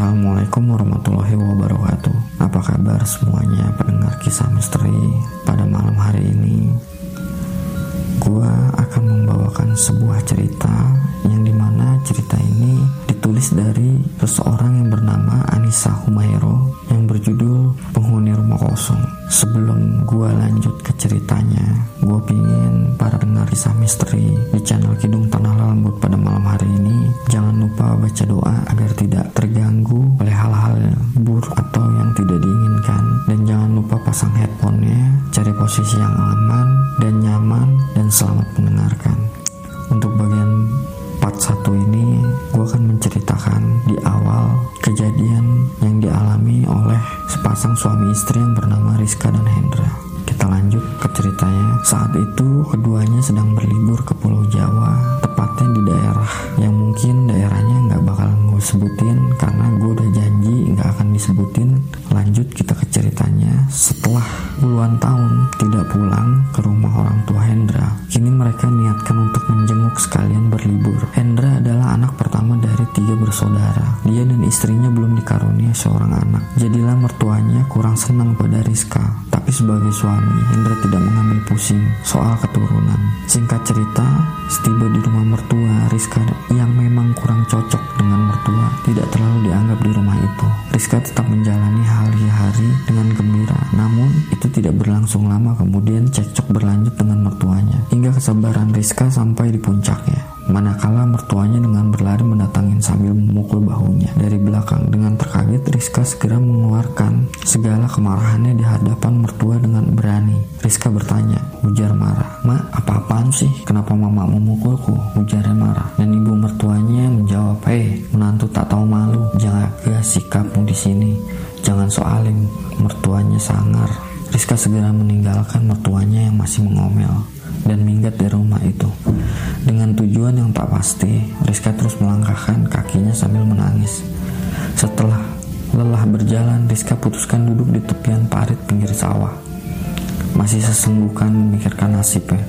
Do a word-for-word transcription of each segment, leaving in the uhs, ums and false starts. Assalamualaikum warahmatullahi wabarakatuh. Apa kabar semuanya pendengar kisah misteri? Pada malam hari ini gua akan membawakan sebuah cerita yang dimana cerita ini ditulis dari seseorang yang bernama Anissa Humayro yang berjudul Penghuni Rumah Kosong. Sebelum gua lanjut ke ceritanya, gua pingin para pendengar kisah misteri di channel Kidung Tanah Lelambut pada malam hari ini jangan lupa baca doa agar tidak terganggu oleh hal-hal buruk atau yang tidak diinginkan, dan jangan lupa pasang headphone-nya, cari posisi yang aman dan nyaman, dan selamat mendengarkan. Untuk bagian part satu ini, gue akan menceritakan di awal kejadian yang dialami oleh sepasang suami istri yang bernama Rizka dan Hendra. Kita lanjut ke ceritanya. Saat itu keduanya sedang berlibur ke Pulau Jawa, tepatnya di daerah yang mungkin daerahnya nggak bakalan gue sebutin karena gue udah janji nggak akan disebutin. Lanjut kita ke ceritanya. Setelah puluhan tahun tidak pulang ke rumah orang tua Hendra, kini mereka niatkan untuk menjenguk sekalian berlibur. Hendra adalah anak pertama dari tiga bersaudara. Dia dan istrinya belum dikaruniai seorang anak. Jadilah mertuanya kurang senang pada Rizka, tapi sebagai suami Hendra tidak mengambil pusing soal keturunan. Singkat cerita, setiba di rumah mertua, Rizka yang memang kurang cocok dengan mertua tidak terlalu dianggap di rumah itu. Rizka tetap menjalani hari-hari dengan gembira, namun itu tidak berlangsung lama. Kemudian cekcok berlanjut dengan mertuanya hingga kesabaran Rizka sampai di puncaknya, manakala mertuanya dengan berlari mendatangin sambil memukul bahunya dari belakang. Dengan terkaget, Rizka segera mengeluarkan segala kemarahannya di hadapan mertua dengan berani. Rizka bertanya, ujar marah, "Ma, apa-apaan sih? Kenapa mama memukulku?" Ujarnya marah. Dan ibu mertuanya menjawab, "Hei, menantu tak tahu malu, jaga sikapmu di sini. Jangan soalim." Mertuanya sangar. Rizka segera meninggalkan mertuanya yang masih mengomel dan minggat dari rumah itu. Dengan tujuan yang tak pasti, Rizka terus melangkahkan kakinya sambil menangis. Setelah lelah berjalan, Rizka putuskan duduk di tepian parit pinggir sawah, masih sesenggukan memikirkan nasibnya,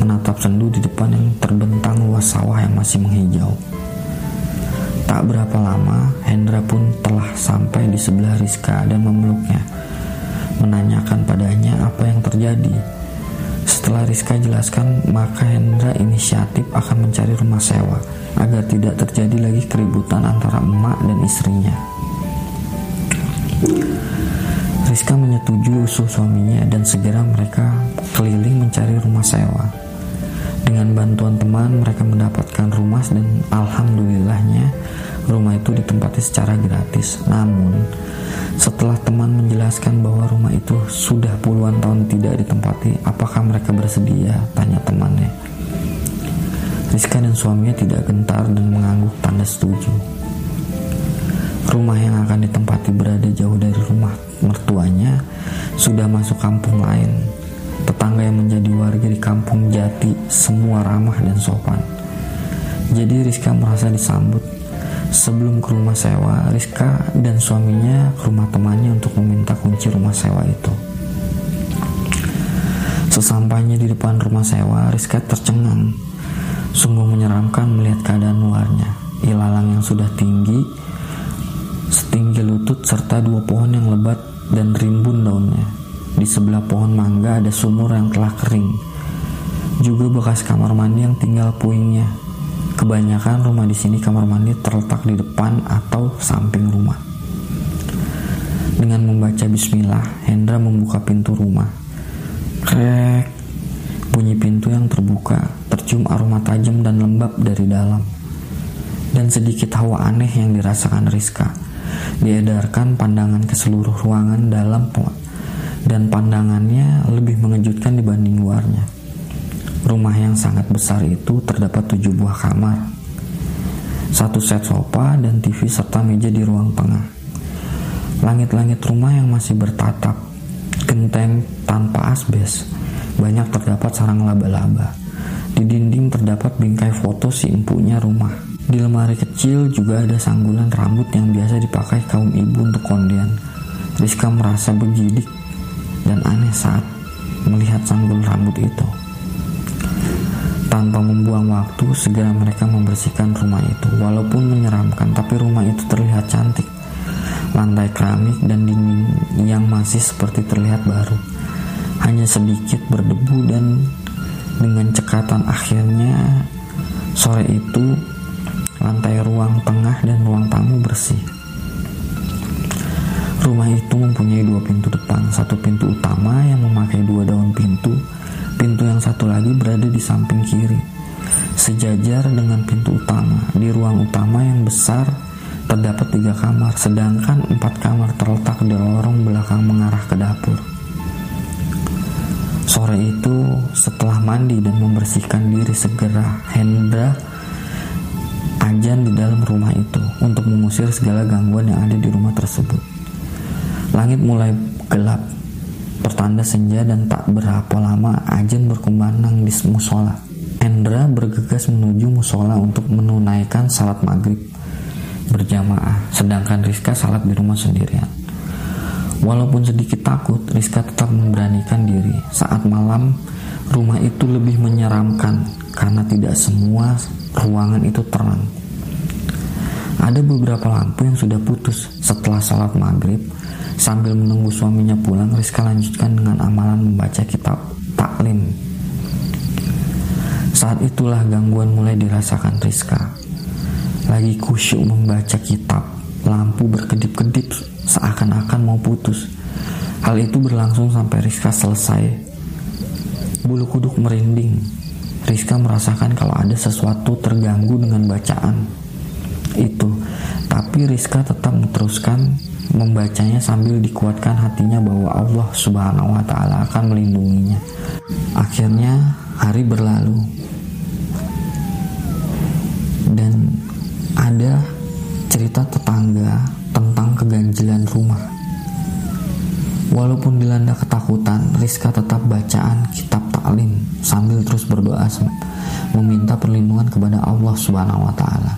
menatap sendu di depan yang terbentang luas sawah yang masih menghijau. Tak berapa lama, Hendra pun telah sampai di sebelah Rizka dan memeluknya, menanyakan padanya apa yang terjadi. Setelah Rizka jelaskan, maka Hendra inisiatif akan mencari rumah sewa agar tidak terjadi lagi keributan antara emak dan istrinya. Rizka menyetujui usul suaminya dan segera mereka keliling mencari rumah sewa. Dengan bantuan teman, mereka mendapatkan rumah dan alhamdulillahnya rumah itu ditempati secara gratis. Namun, setelah teman menjelaskan bahwa rumah itu sudah puluhan tahun tidak ditempati, apakah mereka bersedia? Tanya temannya. Rizka dan suaminya tidak gentar dan mengangguk tanda setuju. Rumah yang akan ditempati berada jauh dari rumah mertuanya, sudah masuk kampung lain. Tetangga yang menjadi warga di kampung Jati semua ramah dan sopan. Jadi Rizka merasa disambut. Sebelum ke rumah sewa, Rizka dan suaminya ke rumah temannya untuk meminta kunci rumah sewa itu. Sesampainya di depan rumah sewa, Rizka tercengang. Sungguh menyeramkan melihat keadaan luarnya. Ilalang yang sudah tinggi, setinggi lutut, serta dua pohon yang lebat dan rimbun daunnya. Di sebelah pohon mangga ada sumur yang telah kering, juga bekas kamar mandi yang tinggal puingnya. Kebanyakan rumah di sini kamar mandi terletak di depan atau samping rumah. Dengan membaca bismillah, Hendra membuka pintu rumah. Krek. Bunyi pintu yang terbuka, tercium aroma tajam dan lembab dari dalam. Dan sedikit hawa aneh yang dirasakan Rizka diedarkan pandangan ke seluruh ruangan dalam, dan pandangannya lebih mengejutkan dibanding luarnya. Rumah yang sangat besar itu terdapat tujuh buah kamar, satu set sofa dan T V serta meja di ruang tengah. Langit-langit rumah yang masih bertatap genteng tanpa asbes, banyak terdapat sarang laba-laba. Di dinding terdapat bingkai foto si empunya rumah. Di lemari kecil juga ada sanggulan rambut yang biasa dipakai kaum ibu untuk kondian. Rizka merasa bergidik dan aneh saat melihat sanggul rambut itu. Tanpa membuang waktu, segera mereka membersihkan rumah itu. Walaupun menyeramkan, tapi rumah itu terlihat cantik. lantai keramik dan dinding yang masih seperti terlihat baru. Hanya sedikit berdebu dan dengan cekatan. Akhirnya sore itu lantai ruang tengah dan ruang tamu bersih. Rumah itu mempunyai dua pintu depan, satu pintu utama yang memakai dua daun pintu, pintu yang satu lagi berada di samping kiri, sejajar dengan pintu utama. Di ruang utama yang besar terdapat tiga kamar, sedangkan empat kamar terletak di lorong belakang mengarah ke dapur. Sore itu setelah mandi dan membersihkan diri segera, Hendra ajan di dalam rumah itu untuk mengusir segala gangguan yang ada di rumah tersebut. Langit mulai gelap, pertanda senja, dan tak berapa lama azan berkumandang di musola. Hendra bergegas menuju musola untuk menunaikan salat maghrib berjamaah, sedangkan Rizka salat di rumah sendirian. Walaupun sedikit takut, Rizka tetap memberanikan diri. Saat malam, rumah itu lebih menyeramkan karena tidak semua ruangan itu terang. Ada beberapa lampu yang sudah putus. Setelah salat maghrib, sambil menunggu suaminya pulang, Rizka lanjutkan dengan amalan membaca kitab taklim. Saat itulah gangguan mulai dirasakan Rizka. Lagi khusyuk membaca kitab, lampu berkedip-kedip seakan-akan mau putus. Hal itu berlangsung sampai Rizka selesai. Bulu kuduk merinding. Rizka merasakan kalau ada sesuatu terganggu dengan bacaan itu, tapi Rizka tetap meneruskan membacanya sambil dikuatkan hatinya bahwa Allah Subhanahu wa Ta'ala akan melindunginya. Akhirnya hari berlalu dan ada cerita tetangga tentang keganjilan rumah. Walaupun dilanda ketakutan, Rizka tetap bacaan kitab taklim sambil terus berdoa meminta perlindungan kepada Allah Subhanahu wa Ta'ala,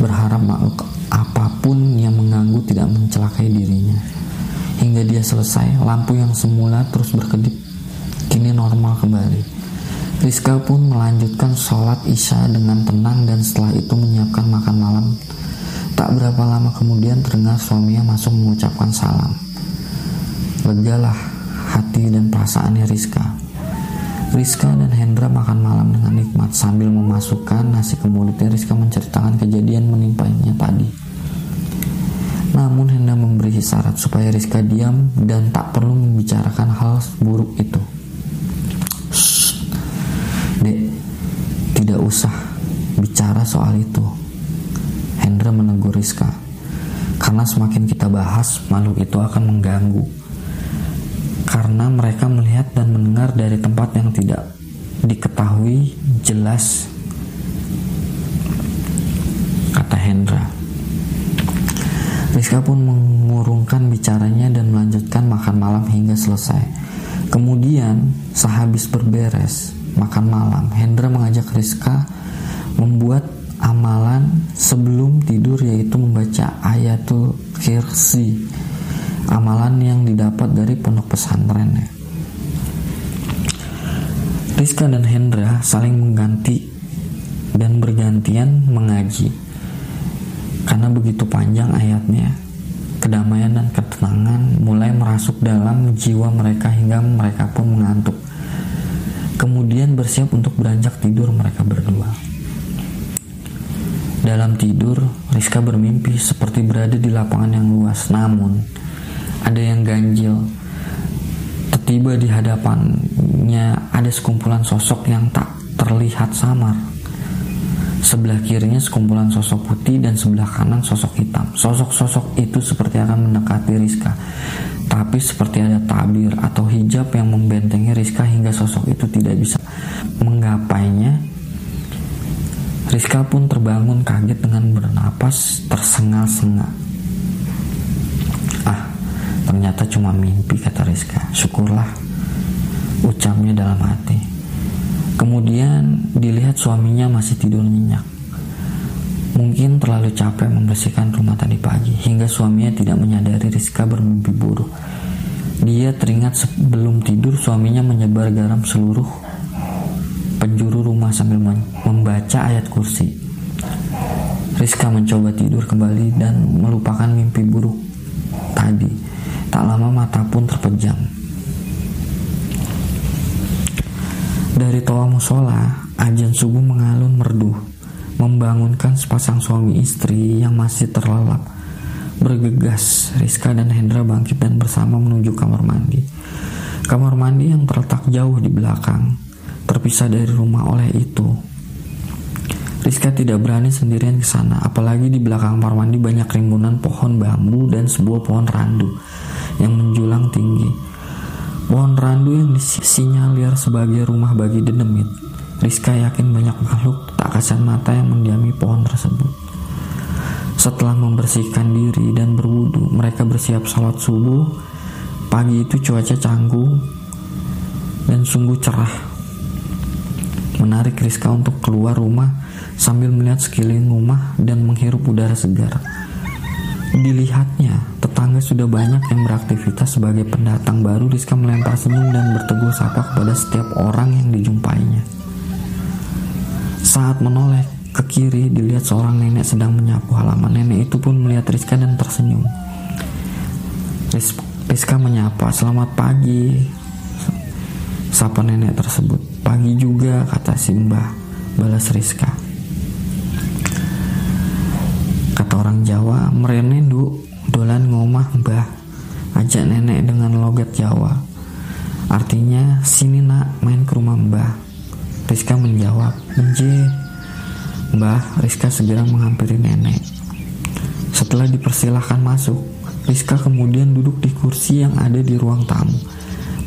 berharap makhluk apapun yang mengganggu tidak mencelakai dirinya. Hingga dia selesai, lampu yang semula terus berkedip kini normal kembali. Rizka pun melanjutkan sholat isya dengan tenang dan setelah itu menyiapkan makan malam. Tak berapa lama kemudian terdengar suaminya masuk mengucapkan salam. Legalah hati dan perasaannya Rizka. Rizka dan Hendra makan malam dengan nikmat. Sambil memasukkan nasi ke mulutnya, Rizka menceritakan kejadian menimpanya tadi. Namun Hendra memberi isyarat supaya Rizka diam dan tak perlu membicarakan hal buruk itu. Shh, Dek, tidak usah bicara soal itu, Hendra menegur Rizka. Karena semakin kita bahas, makhluk itu akan mengganggu. Karena mereka melihat dan mendengar dari tempat yang tidak diketahui jelas, kata Hendra. Rizka pun mengurungkan bicaranya dan melanjutkan makan malam hingga selesai. Kemudian sehabis berberes makan malam, Hendra mengajak Rizka membuat amalan sebelum tidur, yaitu membaca ayatul kursi, amalan yang didapat dari pondok pesantrennya. Rizka dan Hendra saling mengganti dan bergantian mengaji. Karena begitu panjang ayatnya, kedamaian dan ketenangan mulai merasuk dalam jiwa mereka hingga mereka pun mengantuk. Kemudian bersiap untuk beranjak tidur mereka berdua. Dalam tidur, Rizka bermimpi seperti berada di lapangan yang luas, namun ada yang ganjil. Tiba di hadapannya ada sekumpulan sosok yang tak terlihat samar. Sebelah kirinya sekumpulan sosok putih dan sebelah kanan sosok hitam. Sosok-sosok itu seperti akan mendekati Rizka, tapi seperti ada tabir atau hijab yang membentengi Rizka hingga sosok itu tidak bisa menggapainya. Rizka pun terbangun kaget dengan bernapas tersengal-sengal. Ternyata cuma mimpi, kata Rizka. Syukurlah, ucapnya dalam hati. Kemudian dilihat suaminya masih tidur nyenyak. Mungkin terlalu capek membersihkan rumah tadi pagi, hingga suaminya tidak menyadari Rizka bermimpi buruk. Dia teringat sebelum tidur suaminya menyebar garam seluruh penjuru rumah sambil membaca ayat kursi. Rizka mencoba tidur kembali dan melupakan mimpi buruk tadi. Tak lama mata pun terpejam. Dari toa musola, azan subuh mengalun merdu, membangunkan sepasang suami istri yang masih terlelap. Bergegas, Rizka dan Hendra bangkit dan bersama menuju kamar mandi. Kamar mandi yang terletak jauh di belakang, terpisah dari rumah oleh itu. Rizka tidak berani sendirian ke sana, apalagi di belakang kamar mandi banyak rimbunan pohon bambu dan sebuah pohon randu yang menjulang tinggi. Pohon randu yang disinyalir sebagai rumah bagi dedemit. Rizka yakin banyak makhluk tak kasat mata yang mendiami pohon tersebut. Setelah membersihkan diri dan berwudu, mereka bersiap sholat subuh. Pagi itu cuaca canggung dan sungguh cerah, menarik Rizka untuk keluar rumah sambil melihat sekeliling rumah dan menghirup udara segar. Dilihatnya, tetangga sudah banyak yang beraktivitas. Sebagai pendatang baru, Rizka melempar senyum dan bertegur sapa kepada setiap orang yang dijumpainya. Saat menoleh ke kiri, dilihat seorang nenek sedang menyapu halaman. Nenek itu pun melihat Rizka dan tersenyum. Rizka menyapa, "Selamat pagi," sapa nenek tersebut. "Pagi juga," kata Simbah, balas Rizka. Kata orang Jawa, "Merene nduk, dolan ngomah mbah," ajak nenek dengan logat Jawa. Artinya, "Sini nak, main ke rumah mbah." Rizka menjawab, "Menje." Mbah, Rizka segera menghampiri nenek. Setelah dipersilahkan masuk, Rizka kemudian duduk di kursi yang ada di ruang tamu.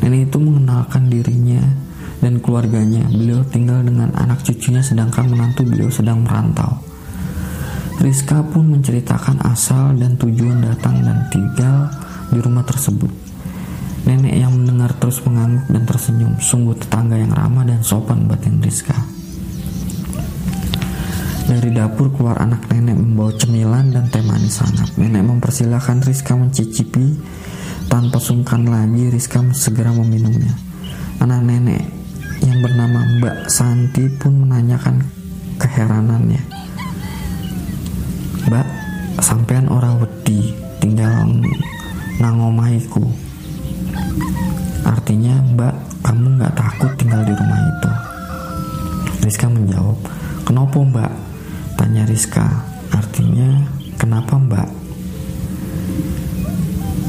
Nenek itu mengenalkan dirinya dan keluarganya. Beliau tinggal dengan anak cucunya, sedangkan menantu beliau sedang merantau. Rizka pun menceritakan asal dan tujuan datang dan tinggal di rumah tersebut. Nenek yang mendengar terus mengangguk dan tersenyum. Sungguh tetangga yang ramah dan sopan batin Rizka. Dari dapur keluar anak nenek membawa cemilan dan teh manis hangat. Nenek mempersilahkan Rizka mencicipi. Tanpa sungkan lagi, Rizka segera meminumnya. Anak nenek yang bernama Mbak Santi pun menanyakan keheranannya, "Mbak, sampean ora wedi tinggal nang omahku?" Artinya, "Mbak, kamu gak takut tinggal di rumah itu?" Rizka menjawab, "Kenapa mbak?" tanya Rizka. Artinya, "Kenapa mbak?"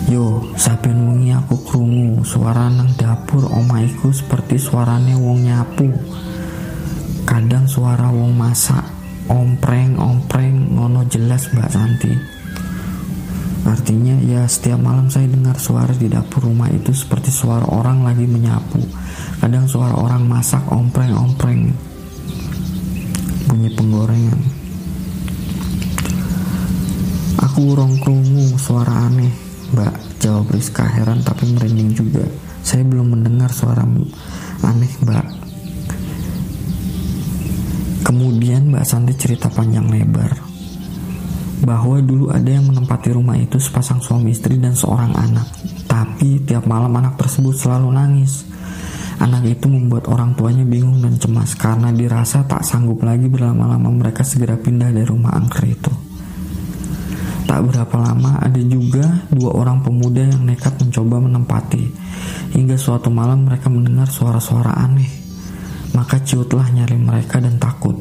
"Yo, saben wengi aku krungu suara nang dapur omaiku seperti suarane wong nyapu. Kadang suara wong masak, ompreng-ompreng ngono jelas Mbak Santi." Artinya, "Ya, setiap malam saya dengar suara di dapur rumah itu seperti suara orang lagi menyapu. Kadang suara orang masak, ompreng-ompreng bunyi penggorengan. Aku urung krungu suara aneh mbak," jawab Rizka heran tapi merinding juga. "Saya belum mendengar suara aneh mbak." Kemudian Mbak Santi cerita panjang lebar bahwa dulu ada yang menempati rumah itu sepasang suami istri dan seorang anak. Tapi tiap malam anak tersebut selalu nangis. Anak itu membuat orang tuanya bingung dan cemas. Karena dirasa tak sanggup lagi berlama-lama, mereka segera pindah dari rumah angker itu. Tak berapa lama, ada juga dua orang pemuda yang nekat mencoba menempati. Hingga suatu malam mereka mendengar suara-suara aneh. Maka ciutlah nyari mereka dan takut.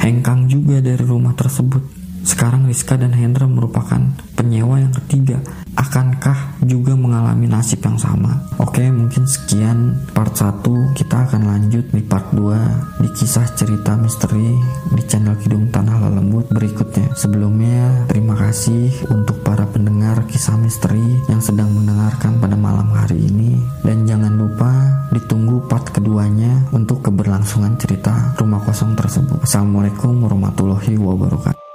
Hengkang juga dari rumah tersebut. Sekarang Rizka dan Hendra merupakan penyewa yang ketiga. Akankah juga mengalami nasib yang sama? Oke, mungkin sekian part satu. Kita akan lanjut di part dua, di kisah cerita misteri di channel Kidung Tanah Lelambut berikutnya. Sebelumnya, terima kasih untuk para pendengar kisah misteri yang sedang mendengarkan pada malam hari ini. Dan jangan lupa ditunggu part keduanya untuk keberlangsungan cerita rumah kosong tersebut. Assalamualaikum warahmatullahi wabarakatuh.